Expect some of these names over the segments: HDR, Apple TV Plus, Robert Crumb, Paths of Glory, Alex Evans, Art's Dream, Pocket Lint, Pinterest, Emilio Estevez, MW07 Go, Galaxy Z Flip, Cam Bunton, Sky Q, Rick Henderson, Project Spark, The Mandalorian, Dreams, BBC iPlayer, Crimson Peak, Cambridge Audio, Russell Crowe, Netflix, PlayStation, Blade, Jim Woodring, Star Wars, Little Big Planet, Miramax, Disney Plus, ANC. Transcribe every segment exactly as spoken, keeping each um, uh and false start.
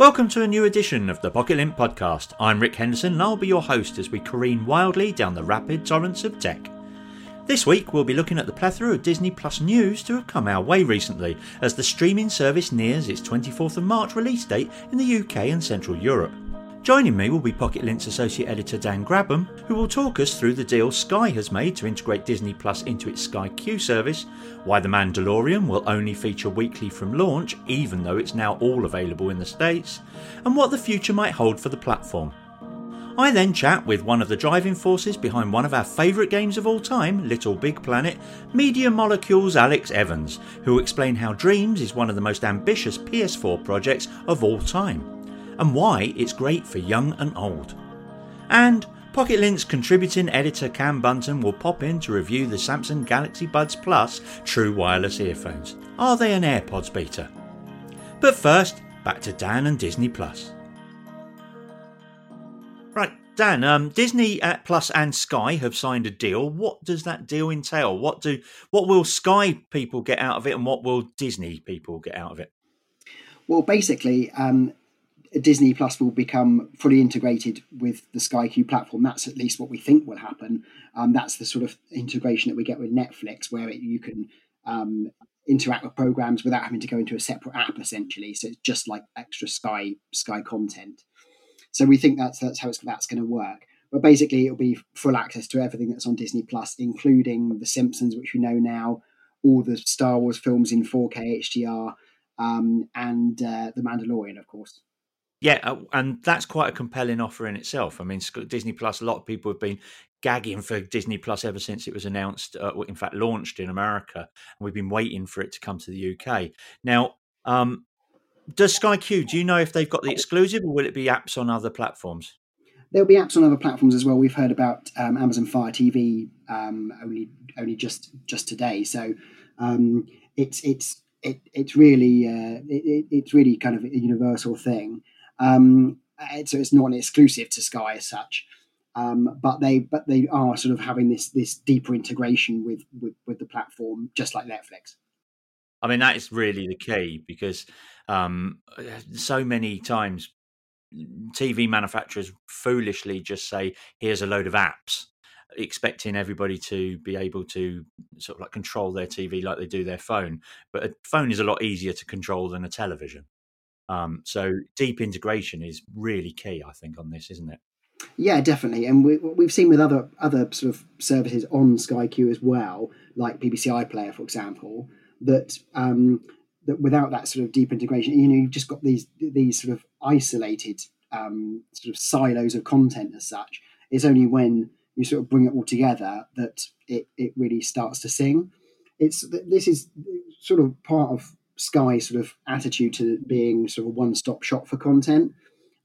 Welcome to a new edition of the Pocket Lint podcast. I'm Rick Henderson and I'll be your host as we careen wildly down the rapid torrents of tech. This week we'll be looking at the plethora of Disney Plus news to have come our way recently as the streaming service nears its twenty-fourth of March release date in the U K and Central Europe. Joining me will be Pocket Lint's Associate Editor Dan Grabham, who will talk us through the deal Sky has made to integrate Disney Plus into its Sky Q service, why The Mandalorian will only feature weekly from launch, even though it's now all available in the States, and what the future might hold for the platform. I then chat with one of the driving forces behind one of our favourite games of all time, Little Big Planet, Media Molecule's Alex Evans, who will explain how Dreams is one of the most ambitious P S four projects of all time, and why it's great for young and old. And Pocket Lint's contributing editor Cam Bunton will pop in to review the Samsung Galaxy Buds Plus true wireless earphones. Are they an AirPods beta? But first, back to Dan and Disney Plus. Right, Dan, um, Disney Plus and Sky have signed a deal. What does that deal entail? What do what will Sky people get out of it and what will Disney people get out of it? Well, basically, um, Disney Plus will become fully integrated with the Sky Q platform. That's at least what we think will happen. Um, that's the sort of integration that we get with Netflix, where it, you can um, interact with programs without having to go into a separate app, essentially. So it's just like extra Sky Sky content. So we think that's that's how it's, that's going to work. But basically, it'll be full access to everything that's on Disney Plus, including The Simpsons, which we know now, all the Star Wars films in four K H D R, um, and uh, The Mandalorian, of course. Yeah, and that's quite a compelling offer in itself. I mean, Disney Plus, a lot of people have been gagging for Disney Plus ever since it was announced, uh, in fact, launched in America. And we've been waiting for it to come to the U K. Now, um, does Sky Q, do you know if they've got the exclusive or will it be apps on other platforms? There'll be apps on other platforms as well. We've heard about um, Amazon Fire T V um, only only just just today. So um, it's it's it, it's really uh, it, it's really kind of a universal thing. Um, so it's not an exclusive to Sky as such, um, but they but they are sort of having this this deeper integration with, with, with the platform, just like Netflix. I mean, that is really the key because um, so many times T V manufacturers foolishly just say, here's a load of apps, expecting everybody to be able to sort of like control their T V like they do their phone. But a phone is a lot easier to control than a television. Um, so deep integration is really key, I think, on this, isn't it? Yeah, definitely. And we, we've seen with other other sort of services on Sky Q as well, like B B C iPlayer, for example, that um, that without that sort of deep integration, you know, you've just got these these sort of isolated um, sort of silos of content as such. It's only when you sort of bring it all together that it, it really starts to sing. It's this is sort of part of Sky sort of attitude to being sort of a one-stop shop for content,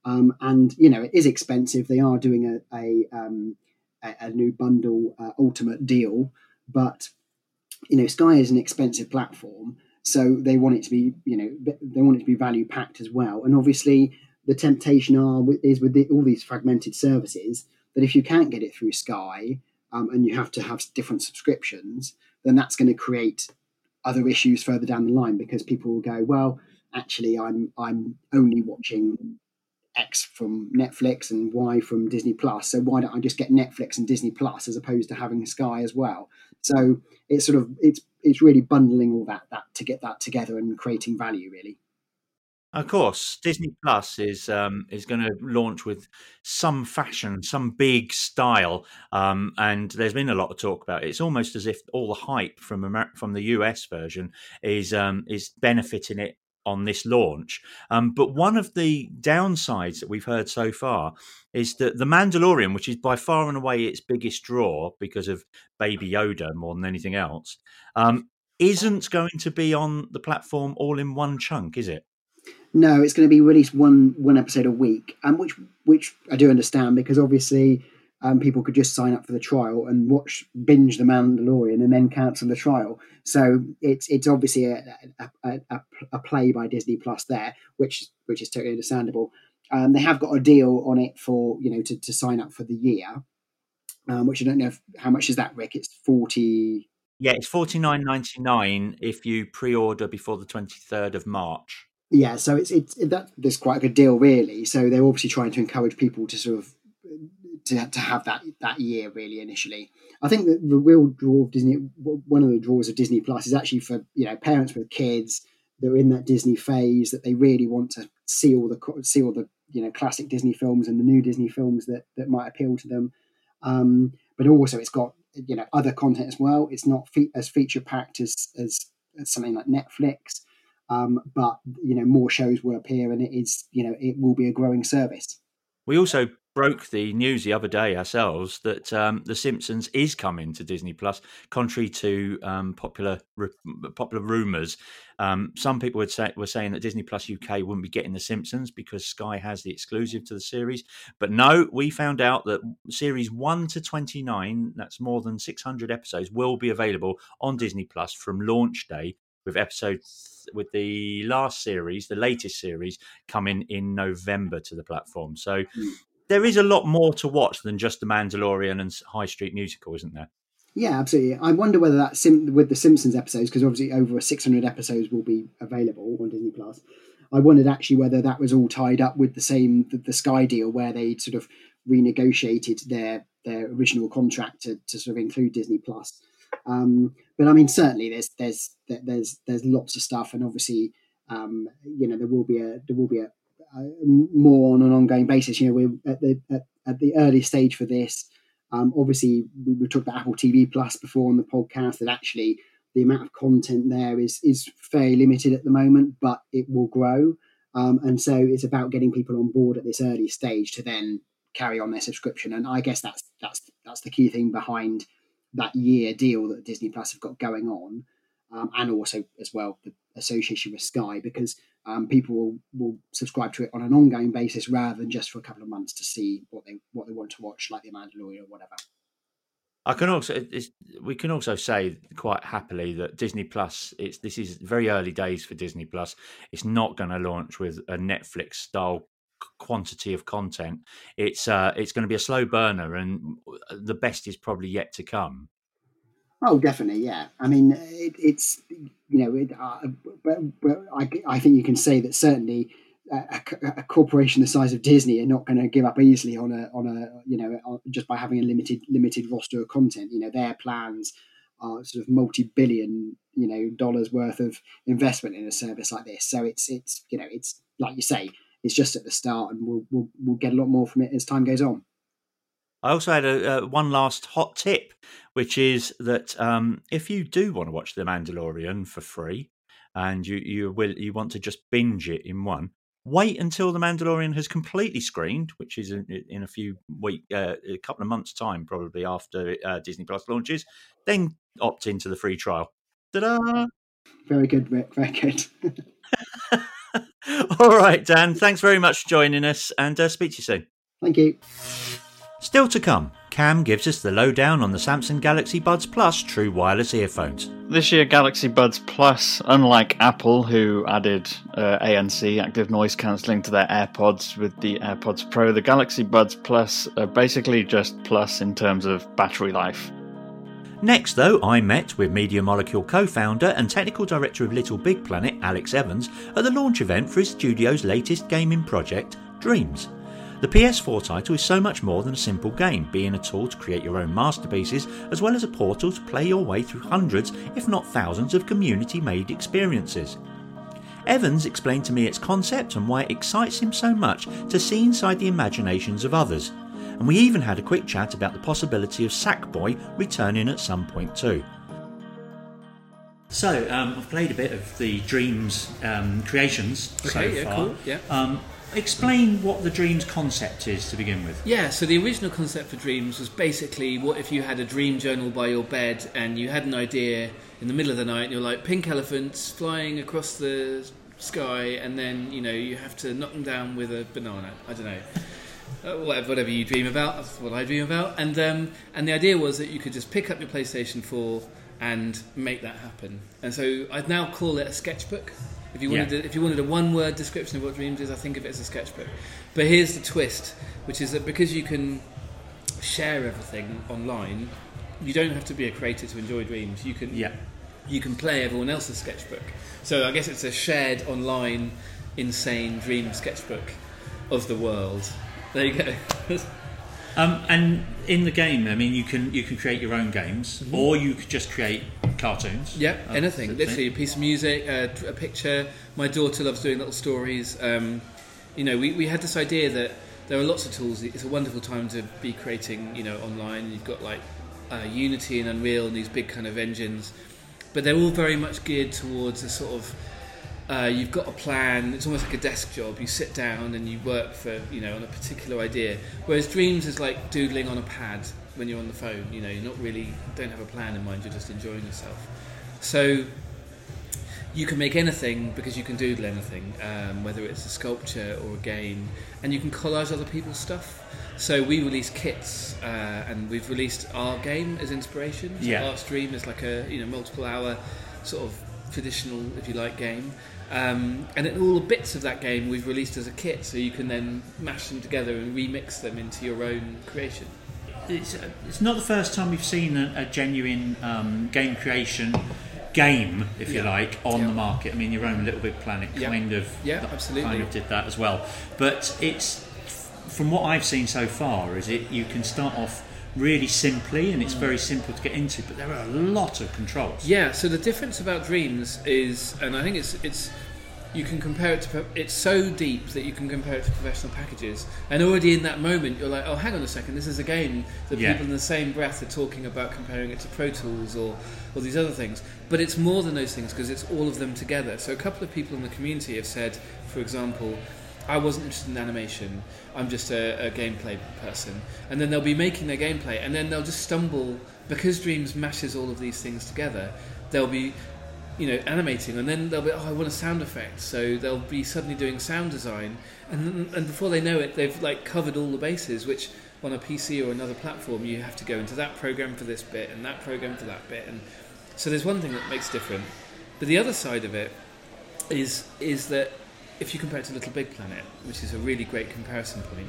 um, and you know it is expensive. They are doing a a, um, a, a new bundle uh, ultimate deal, but you know Sky is an expensive platform, so they want it to be you know they want it to be value packed as well. And obviously the temptation are is with the, all these fragmented services that if you can't get it through Sky um, and you have to have different subscriptions, then that's going to create other issues further down the line because people will go, well, actually, I'm I'm only watching X from Netflix and Y from Disney Plus, so why don't I just get Netflix and Disney Plus as opposed to having Sky as well? So it's sort of it's it's really bundling all that that to get that together and creating value, really. Of course, Disney Plus is um, is going to launch with some fashion, some big style, um, and there's been a lot of talk about it. It's almost as if all the hype from Amer- from the U S version is um, is benefiting it on this launch. Um, but one of the downsides that we've heard so far is that The Mandalorian, which is by far and away its biggest draw because of Baby Yoda more than anything else, um, isn't going to be on the platform all in one chunk, is it? No, it's going to be released one one episode a week, and um, which which I do understand, because obviously um, people could just sign up for the trial and watch binge The Mandalorian and then cancel the trial. So it's it's obviously a a, a, a play by Disney Plus there, which which is totally understandable. Um, they have got a deal on it for, you know, to, to sign up for the year, um, which I don't know if, how much is that, Rick? It's forty. Yeah, it's forty-nine ninety-nine if you pre-order before the twenty-third of March. Yeah, so it's it's that there's quite a good deal, really. So they're obviously trying to encourage people to sort of to to have that that year really initially. I think that the real draw of Disney, one of the draws of Disney Plus, is actually for, you know, parents with kids that are in that Disney phase, that they really want to see all the see all the you know classic Disney films and the new Disney films that that might appeal to them. Um, but also, it's got, you know, other content as well. It's not fe- as feature packed as, as as something like Netflix. Um, but, you know, more shows will appear, and it is, you know, it will be a growing service. We also broke the news the other day ourselves that um, The Simpsons is coming to Disney Plus, contrary to um, popular r- popular rumours. Um, some people would say, were saying that Disney Plus U K wouldn't be getting The Simpsons because Sky has the exclusive to the series. But no, we found out that series one to twenty-nine, that's more than six hundred episodes, will be available on Disney Plus from launch day, with episode three. With the last series, the latest series, coming in November to the platform. So there is a lot more to watch than just The Mandalorian and High Street Musical, isn't there? Yeah, absolutely. I wonder whether that sim- with the Simpsons episodes, because obviously over six hundred episodes will be available on Disney Plus. I wondered actually whether that was all tied up with the same the, the Sky deal, where they sort of renegotiated their their original contract to, to sort of include Disney Plus. Um, but I mean, certainly there's there's there's there's lots of stuff, and obviously um, you know there will be a there will be a, a more on an ongoing basis. You know, we're at the at, at the early stage for this. Um, obviously, we, we talked about Apple T V Plus before on the podcast. That actually the amount of content there is is fairly limited at the moment, but it will grow, um, and so it's about getting people on board at this early stage to then carry on their subscription. And I guess that's that's that's the key thing behind that year deal that Disney Plus have got going on, um, and also as well the association with Sky, because um, people will, will subscribe to it on an ongoing basis rather than just for a couple of months to see what they what they want to watch, like The Mandalorian or whatever. I can also we can also say quite happily that Disney Plus, it's this is very early days for Disney Plus. It's not going to launch with a Netflix style quantity of content. It's uh it's going to be a slow burner, and the best is probably yet to come. Oh, definitely, yeah. I mean, it, it's you know, it, uh, but, but I I think you can say that certainly a, a, a corporation the size of Disney are not going to give up easily on a on a you know just by having a limited limited roster of content. You know, their plans are sort of multi-billion you know dollars worth of investment in a service like this. So it's it's you know it's like you say. It's just at the start, and we'll, we'll we'll get a lot more from it as time goes on. I also had a, uh, one last hot tip, which is that um, if you do want to watch The Mandalorian for free, and you you will you want to just binge it in one, wait until The Mandalorian has completely screened, which is in, in a few week, uh, a couple of months' time, probably after uh, Disney Plus launches. Then opt into the free trial. Ta-da! Very good, Rick. Very good. All right, Dan, thanks very much for joining us, and uh, speak to you soon. Thank you. Still to come, Cam gives us the lowdown on the Samsung Galaxy Buds Plus true wireless earphones. This year, Galaxy Buds Plus, unlike Apple, who added uh, A N C, active noise cancelling, to their AirPods with the AirPods Pro, the Galaxy Buds Plus are basically just plus in terms of battery life. Next, though, I met with Media Molecule co-founder and technical director of Little Big Planet, Alex Evans, at the launch event for his studio's latest gaming project, Dreams. The P S four title is so much more than a simple game, being a tool to create your own masterpieces, as well as a portal to play your way through hundreds, if not thousands, of community-made experiences. Evans explained to me its concept and why it excites him so much to see inside the imaginations of others. And we even had a quick chat about the possibility of Sackboy returning at some point too. So um, I've played a bit of the Dreams um, creations okay, so yeah, far. Cool, yeah. Um, explain what the Dreams concept is to begin with. Yeah, so the original concept for Dreams was basically, what if you had a dream journal by your bed and you had an idea in the middle of the night, and you're like pink elephants flying across the sky, and then, you know, you have to knock them down with a banana. I don't know. Uh, whatever you dream about, that's what I dream about. And um, and the idea was that you could just pick up your PlayStation four and make that happen. And so I'd now call it a sketchbook. If you wanted, yeah. a, if you wanted a one-word description of what Dreams is, I think of it as a sketchbook. But here's the twist, which is that because you can share everything online, you don't have to be a creator to enjoy Dreams. You can, yeah. you can play everyone else's sketchbook. So I guess it's a shared online, insane dream sketchbook of the world. There you go. Um, and in the game, I mean, you can you can create your own games, mm-hmm. or you could just create cartoons. Yeah, uh, anything. Literally, a piece of music, uh, a picture. My daughter loves doing little stories. Um, you know, we, we had this idea that there are lots of tools. It's a wonderful time to be creating, you know, online. You've got, like, uh, Unity and Unreal and these big kind of engines. But they're all very much geared towards a sort of... Uh, you've got a plan. It's almost like a desk job. You sit down and you work for, you know, on a particular idea. Whereas Dreams is like doodling on a pad when you're on the phone. You know, you're not really, don't have a plan in mind. You're just enjoying yourself. So you can make anything because you can doodle anything, um, whether it's a sculpture or a game, and you can collage other people's stuff. So we release kits, uh, and we've released our game as inspiration. So yeah. Art's Dream is like a, you know, multiple hour sort of traditional, if you like, game. Um, and then all the bits of that game we've released as a kit, so you can then mash them together and remix them into your own creation. It's, it's not the first time we've seen a, a genuine um, game creation game, if yeah. you like, on yeah. the market. I mean, your own Little Big Planet yeah. kind of yeah, absolutely. kind of did that as well. But it's, from what I've seen so far, is it you can start off really simply, and it's very simple to get into, but there are a lot of controls. Yeah, so the difference about Dreams is, and I think it's it's you can compare it to, it's so deep that you can compare it to professional packages, and already in that moment you're like, oh, hang on a second, this is a game that yeah. people in the same breath are talking about, comparing it to Pro Tools or, or these other things. But it's more than those things, because it's all of them together. So a couple of people in the community have said, for example, I wasn't interested in animation, I'm just a, a gameplay person. And then they'll be making their gameplay, and then they'll just stumble, because Dreams mashes all of these things together. They'll be, you know, animating, and then they'll be, oh, I want a sound effect, so they'll be suddenly doing sound design, and and before they know it, they've like covered all the bases, which on a P C or another platform, you have to go into that program for this bit, and that program for that bit. And so there's one thing that makes it different. But the other side of it is is that if you compare it to Little Big Planet, which is a really great comparison point,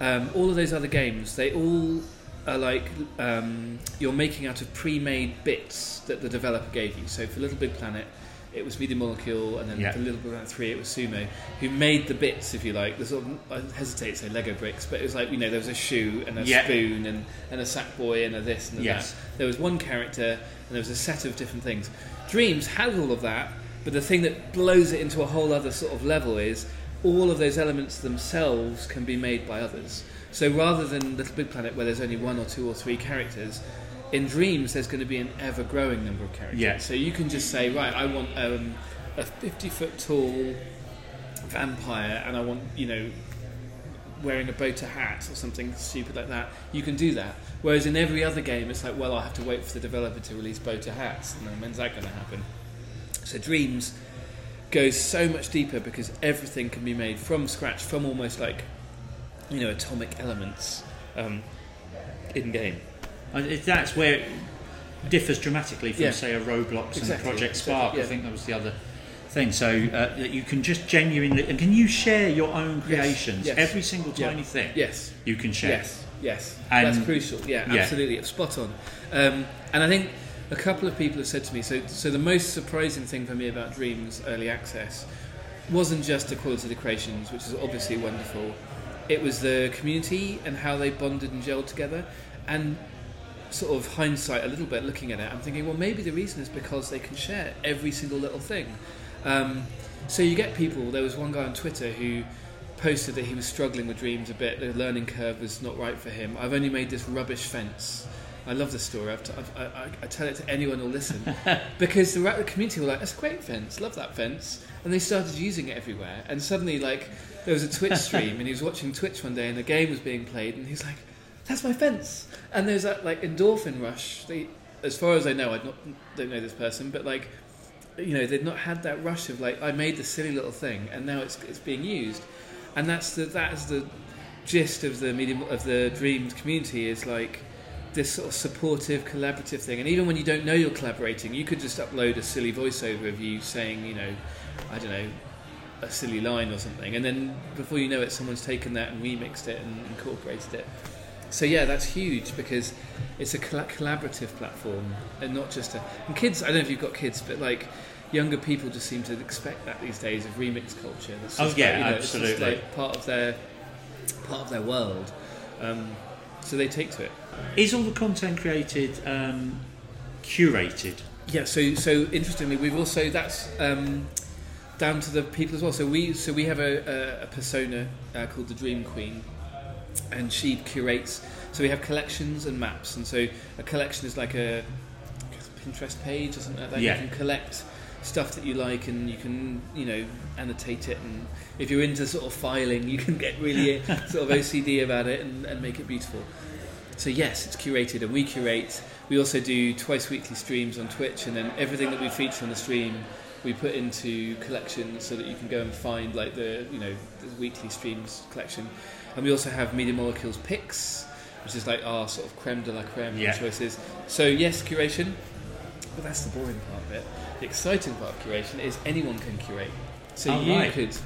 um, all of those other games, they all are like um, you're making out of pre-made bits that the developer gave you. So for Little Big Planet, it was Media Molecule, and then yeah. for Little Big Planet three, it was Sumo, who made the bits, if you like. The sort of, I hesitate to say Lego bricks, but it was like, you know, there was a shoe and a yeah. spoon and, and a Sackboy and a this and a yes. that. There was one character, and there was a set of different things. Dreams had all of that, but the thing that blows it into a whole other sort of level is all of those elements themselves can be made by others. So rather than Little Big Planet, where there's only one or two or three characters, in Dreams there's going to be an ever-growing number of characters. Yeah. So you can just say, right, I want um, a fifty-foot tall vampire, and I want, you know, wearing a bow tie hat or something stupid like that. You can do that. Whereas in every other game, it's like, well, I'll have to wait for the developer to release bow tie hats, and then when's that going to happen? So Dreams goes so much deeper, because everything can be made from scratch, from almost like, you know, atomic elements um, in game. That's where it differs dramatically from, yeah. say, a Roblox exactly. and Project Spark. Exactly. Yeah. I think that was the other thing. So uh, that you can just genuinely, and can you share your own creations? Yes. Yes. Every single tiny yeah. thing. Yes. You can share. Yes. Yes. And that's crucial. Yeah. yeah. Absolutely. It's spot on. Um, and I think. A couple of people have said to me, so so the most surprising thing for me about Dreams early access wasn't just the quality of the creations, which is obviously wonderful. It was the community and how they bonded and gelled together. And sort of hindsight a little bit, looking at it, I'm thinking, well, maybe the reason is because they can share every single little thing. Um, so you get people, there was one guy on Twitter who posted that he was struggling with Dreams a bit, the learning curve was not right for him. I've only made this rubbish fence. I love this story. I've t- I've, I, I tell it to anyone who'll listen, because the community were like, "That's a great fence. Love that fence," and they started using it everywhere. And suddenly, like, there was a Twitch stream, and he was watching Twitch one day, and a game was being played, and he's like, "That's my fence!" And there's that like endorphin rush. They, as far as I know, I not, don't know this person, but like, you know, they've not had that rush of like, I made this silly little thing and now it's it's being used, and that's the that's the gist of the medium of the Dreams community, is like this sort of supportive, collaborative thing. And even when you don't know you're collaborating, you could just upload a silly voiceover of you saying, you know, I don't know, a silly line or something, and then before you know it, someone's taken that and remixed it and incorporated it. So yeah, that's huge, because it's a coll- collaborative platform, and not just a... And kids, I don't know if you've got kids, but like younger people just seem to expect that these days of remix culture. That's just, oh yeah, like, you know, absolutely. It's just like part of their part of their world. Um, so they take to it. Is all the content created um, curated? Yeah. So so interestingly, we've also that's. Um, down to the people as well. So we so we have a, a, a persona uh, called the Dream Queen, and she curates. So we have collections and maps, and so a collection is like a Pinterest page or something like that. Yeah. You can collect stuff that you like, and you can, you know, annotate it. And if you're into sort of filing, you can get really sort of O C D about it and, and make it beautiful. So yes, it's curated, and we curate. We also do twice weekly streams on Twitch, and then everything that we feature on the stream, we put into collections so that you can go and find like the, you know, the weekly streams collection. And we also have Media Molecule's picks, which is like our sort of creme de la creme yeah. choices. So yes, curation, but that's the boring part of it. The exciting part of curation is anyone can curate. So oh, you right. could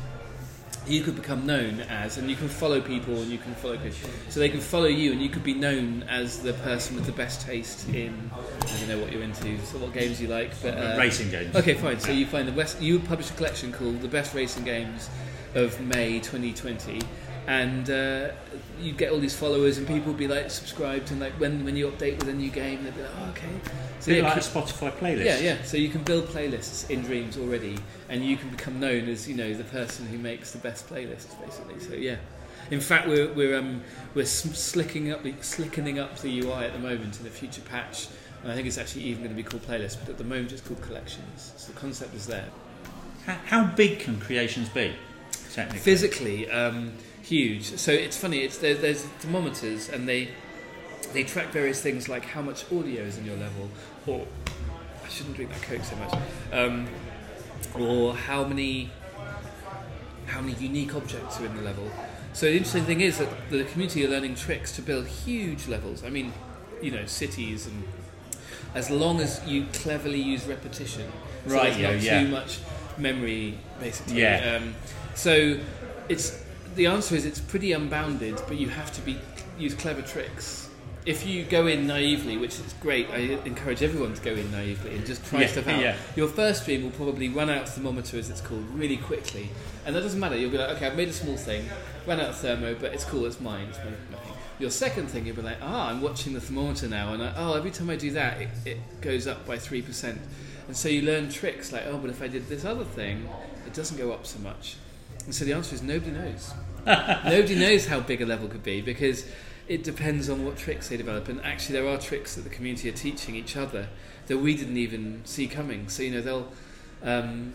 you could become known as, and you can follow people, and you can follow people. So they can follow you, and you could be known as the person with the best taste in, I don't know what you're into, so what games you like, but uh, racing games. Okay, fine. So you find the best, you publish a collection called The Best Racing Games of May twenty twenty, and uh, you get all these followers, and people will be like subscribed, and like when, when you update with a new game, they'll be like, oh, okay. So yeah, like a Spotify playlist. Yeah, yeah. So you can build playlists in Dreams already, and you can become known as, you know, the person who makes the best playlists, basically. So yeah. In fact, we're we're um, we're slicking up slickening up the U I at the moment in a future patch, and I think it's actually even going to be called playlists, but at the moment it's called collections. So the concept is there. How, how big can creations be? Technically, physically. Um, Huge. So it's funny. It's there, there's thermometers, and they they track various things like how much audio is in your level, or I shouldn't drink that Coke so much, um, or how many how many unique objects are in the level. So the interesting thing is that the community are learning tricks to build huge levels. I mean, you know, cities, and as long as you cleverly use repetition, so right? Yeah, not yeah. too much memory, basically. Yeah. Um, so it's. The answer is it's pretty unbounded, but you have to be use clever tricks. If you go in naively, which is great, I encourage everyone to go in naively and just try yeah, stuff out. Yeah. Your first stream will probably run out of thermometer, as it's called, really quickly. And that doesn't matter. You'll be like, okay, I've made a small thing, ran out of thermo, but it's cool, it's mine, it's mine. Your second thing, you'll be like, ah, I'm watching the thermometer now, and I, oh, every time I do that, it, it goes up by three percent. And so you learn tricks like, oh, but if I did this other thing, it doesn't go up so much. And so the answer is nobody knows. Nobody knows how big a level could be, because it depends on what tricks they develop. And actually, there are tricks that the community are teaching each other that we didn't even see coming. So, you know, they'll... Um,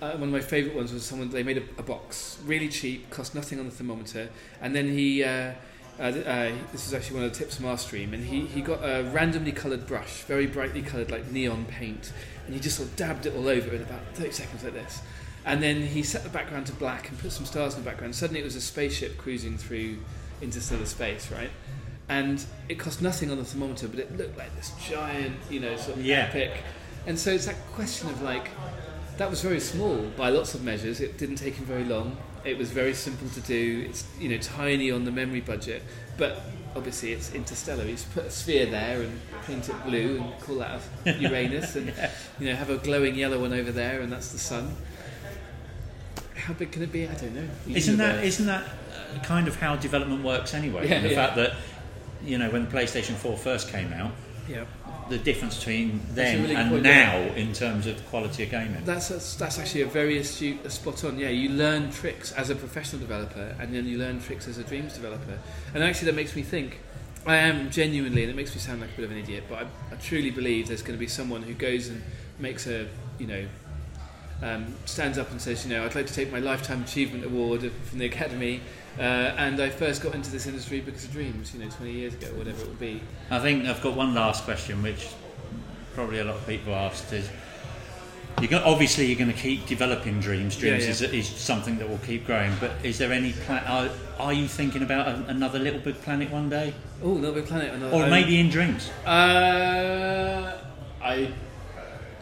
uh, one of my favourite ones was someone, they made a, a box, really cheap, cost nothing on the thermometer. And then he... Uh, uh, uh, this was actually one of the tips from our stream. And he, he got a randomly coloured brush, very brightly coloured, like neon paint. And he just sort of dabbed it all over in about thirty seconds like this. And then he set the background to black and put some stars in the background. Suddenly it was a spaceship cruising through interstellar space, right? And it cost nothing on the thermometer, but it looked like this giant, you know, sort of yeah. epic. And so it's that question of like, that was very small by lots of measures. It didn't take him very long. It was very simple to do. It's, you know, tiny on the memory budget. But obviously it's interstellar. You just put a sphere there and paint it blue and call that Uranus and, yeah. you know, have a glowing yellow one over there, and that's the sun. How big can it be? I don't know. You isn't that know. isn't that kind of how development works anyway? Yeah, the yeah. fact that, you know, when the PlayStation four first came out, yeah. the difference between then really and now out. in terms of the quality of gaming. That's that's, that's actually a very astute, a spot on. Yeah, you learn tricks as a professional developer, and then you learn tricks as a Dreams developer. And actually, that makes me think. I am genuinely, and it makes me sound like a bit of an idiot, but I, I truly believe there's going to be someone who goes and makes a, you know. Um, stands up and says, you know, I'd like to take my Lifetime Achievement Award from the Academy, uh, and I first got into this industry because of Dreams, you know, twenty years ago, whatever it would be. I think I've got one last question, which probably a lot of people asked is, you got, obviously you're going to keep developing Dreams. Dreams yeah, yeah. Is, is something that will keep growing. But is there any plan? Are, are you thinking about a, another Little Big Planet one day? Oh, Little Big Planet, another or maybe in Dreams. Uh, I,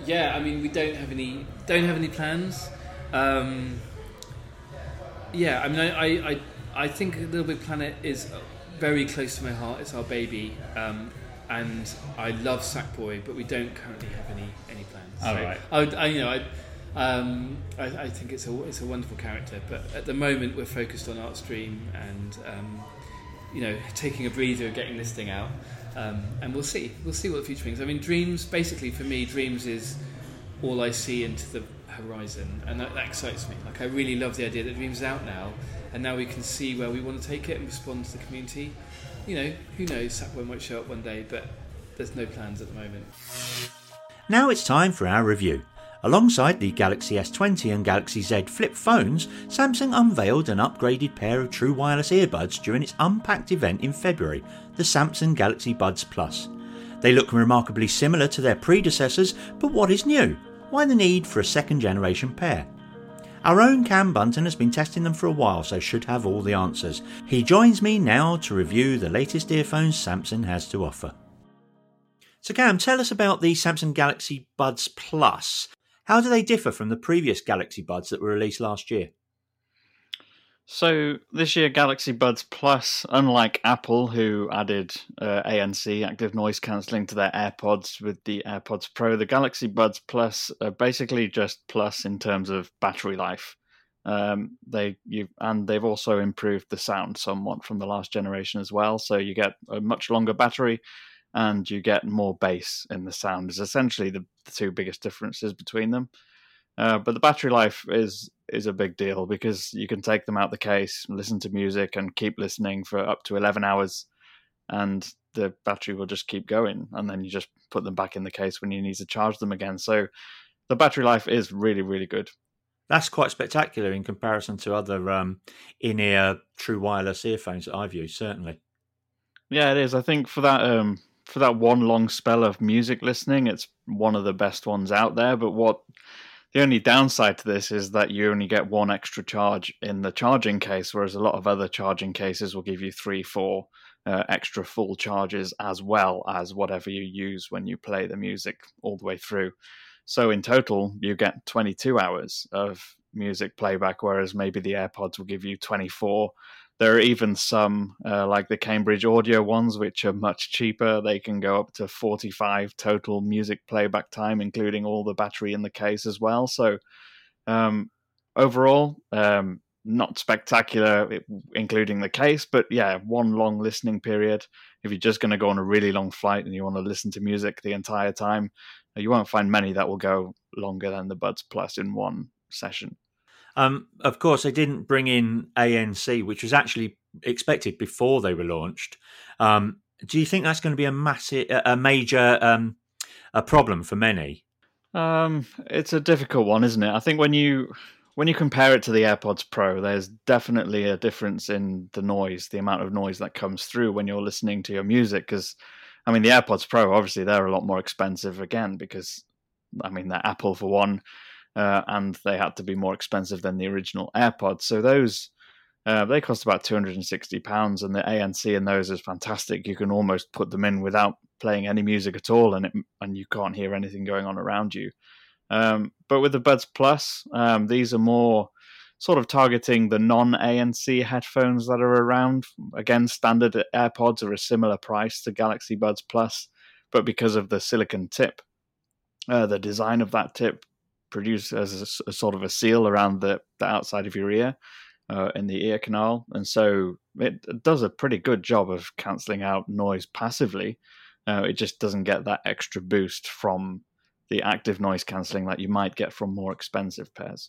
yeah. I mean, we don't have any don't have any plans. Um, yeah, I mean, I, I, I think Little Big Planet is very close to my heart. It's our baby, um, and I love Sackboy, but we don't currently have any any plans. All so right. I, would, I, you know, I, um, I, I think it's a it's a wonderful character, but at the moment we're focused on Art's Dream and, um, you know, taking a breather, getting this thing out, um, and we'll see, we'll see what the future brings. I mean, Dreams, basically for me, Dreams is all I see into the horizon, and that, that excites me. Like, I really love the idea that Dreams is out now, and now we can see where we want to take it and respond to the community. You know, who knows, Sackboy might show up one day, but there's no plans at the moment. Now it's time for our review. Alongside the Galaxy S twenty and Galaxy Z Flip phones, Samsung unveiled an upgraded pair of true wireless earbuds during its Unpacked event in February, the Samsung Galaxy Buds Plus. They look remarkably similar to their predecessors, but what is new? Why the need for a second generation pair? Our own Cam Bunton has been testing them for a while, so should have all the answers. He joins me now to review the latest earphones Samsung has to offer. So Cam, tell us about the Samsung Galaxy Buds Plus. How do they differ from the previous Galaxy Buds that were released last year? So this year, Galaxy Buds Plus, unlike Apple, who added uh, A N C, active noise cancelling, to their AirPods with the AirPods Pro, the Galaxy Buds Plus are basically just plus in terms of battery life. Um, they you and they've also improved the sound somewhat from the last generation as well. So you get a much longer battery and you get more bass in the sound. Is essentially the, the two biggest differences between them. Uh, but the battery life is is a big deal because you can take them out the case, listen to music, and keep listening for up to eleven hours, and the battery will just keep going. And then you just put them back in the case when you need to charge them again. So the battery life is really, really good. That's quite spectacular in comparison to other um, in-ear true wireless earphones that I've used, certainly. Yeah, it is. I think for that... Um, for that one long spell of music listening, it's one of the best ones out there. But what the only downside to this is that you only get one extra charge in the charging case, whereas a lot of other charging cases will give you three, four uh, extra full charges, as well as whatever you use when you play the music all the way through. So in total, you get twenty-two hours of music playback, whereas maybe the AirPods will give you twenty-four. There are even some, uh, like the Cambridge Audio ones, which are much cheaper. They can go up to forty-five total music playback time, including all the battery in the case as well. So um, overall, um, not spectacular, including the case. But yeah, one long listening period. If you're just going to go on a really long flight and you want to listen to music the entire time, you won't find many that will go longer than the Buds Plus in one session. Um, of course, they didn't bring in A N C, which was actually expected before they were launched. Um, do you think that's going to be a massive, a major um, a problem for many? Um, it's a difficult one, isn't it? I think when you when you compare it to the AirPods Pro, there's definitely a difference in the noise, the amount of noise that comes through when you're listening to your music. Because, I mean, the AirPods Pro, obviously, they're a lot more expensive again because, I mean, they're Apple for one. Uh, and they had to be more expensive than the original AirPods. So those, uh, they cost about two hundred sixty pounds, and the A N C in those is fantastic. You can almost put them in without playing any music at all, and it, and you can't hear anything going on around you. Um, but with the Buds Plus, um, these are more sort of targeting the non-A N C headphones that are around. Again, standard AirPods are a similar price to Galaxy Buds Plus, but because of the silicon tip, uh, the design of that tip, produced as a, a sort of a seal around the, the outside of your ear uh, in the ear canal. And so it does a pretty good job of cancelling out noise passively. Uh, it just doesn't get that extra boost from the active noise cancelling that you might get from more expensive pairs.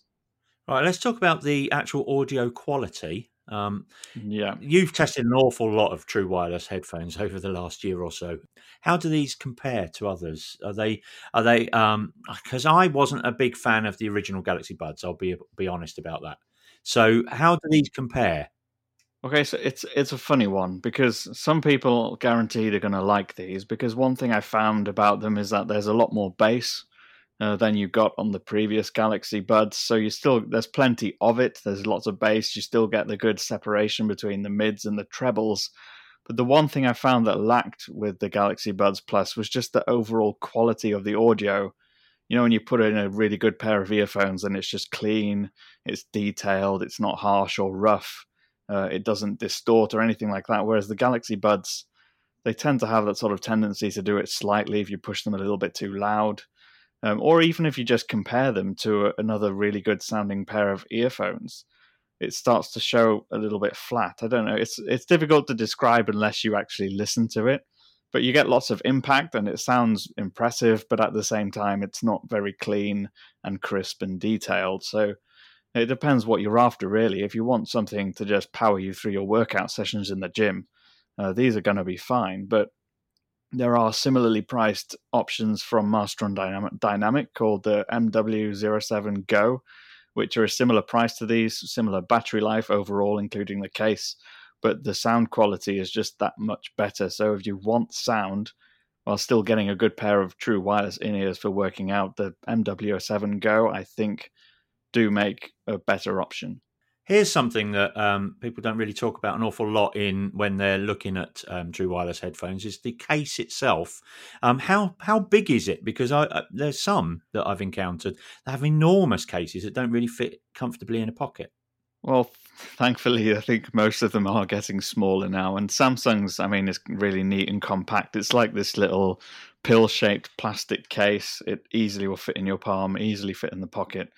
All right, let's talk about the actual audio quality. Um, yeah, you've tested an awful lot of true wireless headphones over the last year or so. How do these compare to others? Are they are they? Because um, I wasn't a big fan of the original Galaxy Buds. I'll be be honest about that. So how do these compare? Okay, so it's it's a funny one because some people guaranteed are going to like these, because one thing I found about them is that there's a lot more bass uh, than you got on the previous Galaxy Buds. So you still there's plenty of it. There's lots of bass. You still get the good separation between the mids and the trebles. But the one thing I found that lacked with the Galaxy Buds Plus was just the overall quality of the audio. You know, when you put in a really good pair of earphones and it's just clean, it's detailed, it's not harsh or rough, uh, it doesn't distort or anything like that. Whereas the Galaxy Buds, they tend to have that sort of tendency to do it slightly if you push them a little bit too loud. Um, or even if you just compare them to another really good sounding pair of earphones, it starts to show a little bit flat. I don't know. It's it's difficult to describe unless you actually listen to it. But you get lots of impact and it sounds impressive, but at the same time, it's not very clean and crisp and detailed. So it depends what you're after, really. If you want something to just power you through your workout sessions in the gym, uh, these are going to be fine. But there are similarly priced options from Master and Dynam- Dynamic called the M W zero seven Go, which are a similar price to these, similar battery life overall, including the case. But the sound quality is just that much better. So if you want sound while still getting a good pair of true wireless in-ears for working out, the M W zero seven Go, I think, do make a better option. Here's something that um, people don't really talk about an awful lot in when they're looking at um, true wireless headphones is the case itself. Um, how how big is it? Because I, uh, there's some that I've encountered that have enormous cases that don't really fit comfortably in a pocket. Well, thankfully, I think most of them are getting smaller now. And Samsung's, I mean, is really neat and compact. It's like this little pill-shaped plastic case. It easily will fit in your palm, easily fit in the pocket.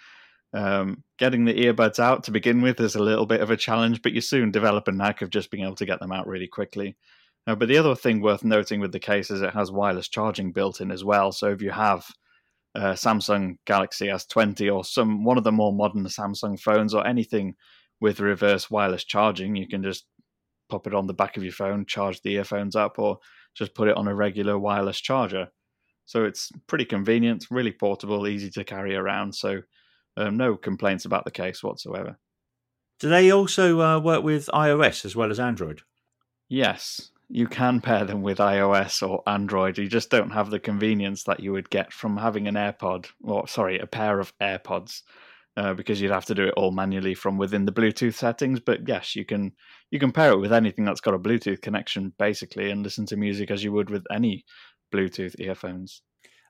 Um, getting the earbuds out to begin with is a little bit of a challenge, but you soon develop a knack of just being able to get them out really quickly. Uh, but the other thing worth noting with the case is it has wireless charging built in as well. So if you have Uh, Samsung Galaxy S twenty or some one of the more modern Samsung phones or anything with reverse wireless charging, you can just pop it on the back of your phone, charge the earphones up, or just put it on a regular wireless charger. So it's pretty convenient, really portable, easy to carry around. So um, no complaints about the case whatsoever. Do they also uh, work with iOS as well as Android? Yes. You can pair them with iOS or Android. You just don't have the convenience that you would get from having an AirPod, or sorry, a pair of AirPods, uh, because you'd have to do it all manually from within the Bluetooth settings. But yes, you can you can pair it with anything that's got a Bluetooth connection, basically, and listen to music as you would with any Bluetooth earphones.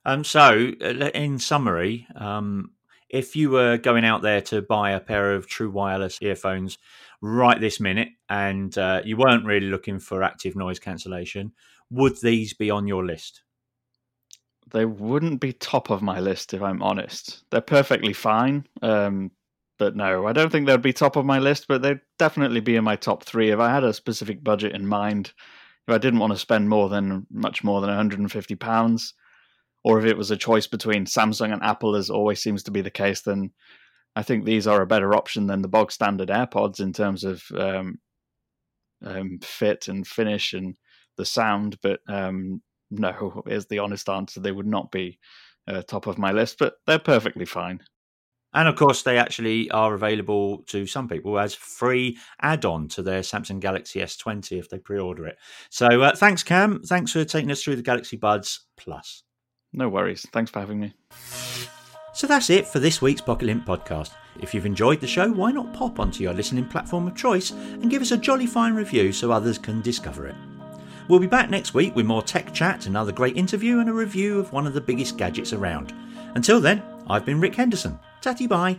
Um. So, in summary, um, if you were going out there to buy a pair of true wireless earphones right this minute, and uh, you weren't really looking for active noise cancellation, would these be on your list? They wouldn't be top of my list, if I'm honest. They're perfectly fine, um, but no, I don't think they'd be top of my list, but they'd definitely be in my top three. If I had a specific budget in mind, if I didn't want to spend more than much more than one hundred fifty pounds, or if it was a choice between Samsung and Apple, as always seems to be the case, then I think these are a better option than the bog standard AirPods in terms of um, um, fit and finish and the sound. But um, no, is the honest answer. They would not be uh, top of my list, but they're perfectly fine. And of course, they actually are available to some people as free add-on to their Samsung Galaxy S twenty if they pre-order it. So uh, thanks, Cam. Thanks for taking us through the Galaxy Buds Plus. No worries. Thanks for having me. So that's it for this week's Pocket Lint podcast. If you've enjoyed the show, why not pop onto your listening platform of choice and give us a jolly fine review so others can discover it. We'll be back next week with more tech chat, another great interview and a review of one of the biggest gadgets around. Until then, I've been Rick Henderson. Tatty bye.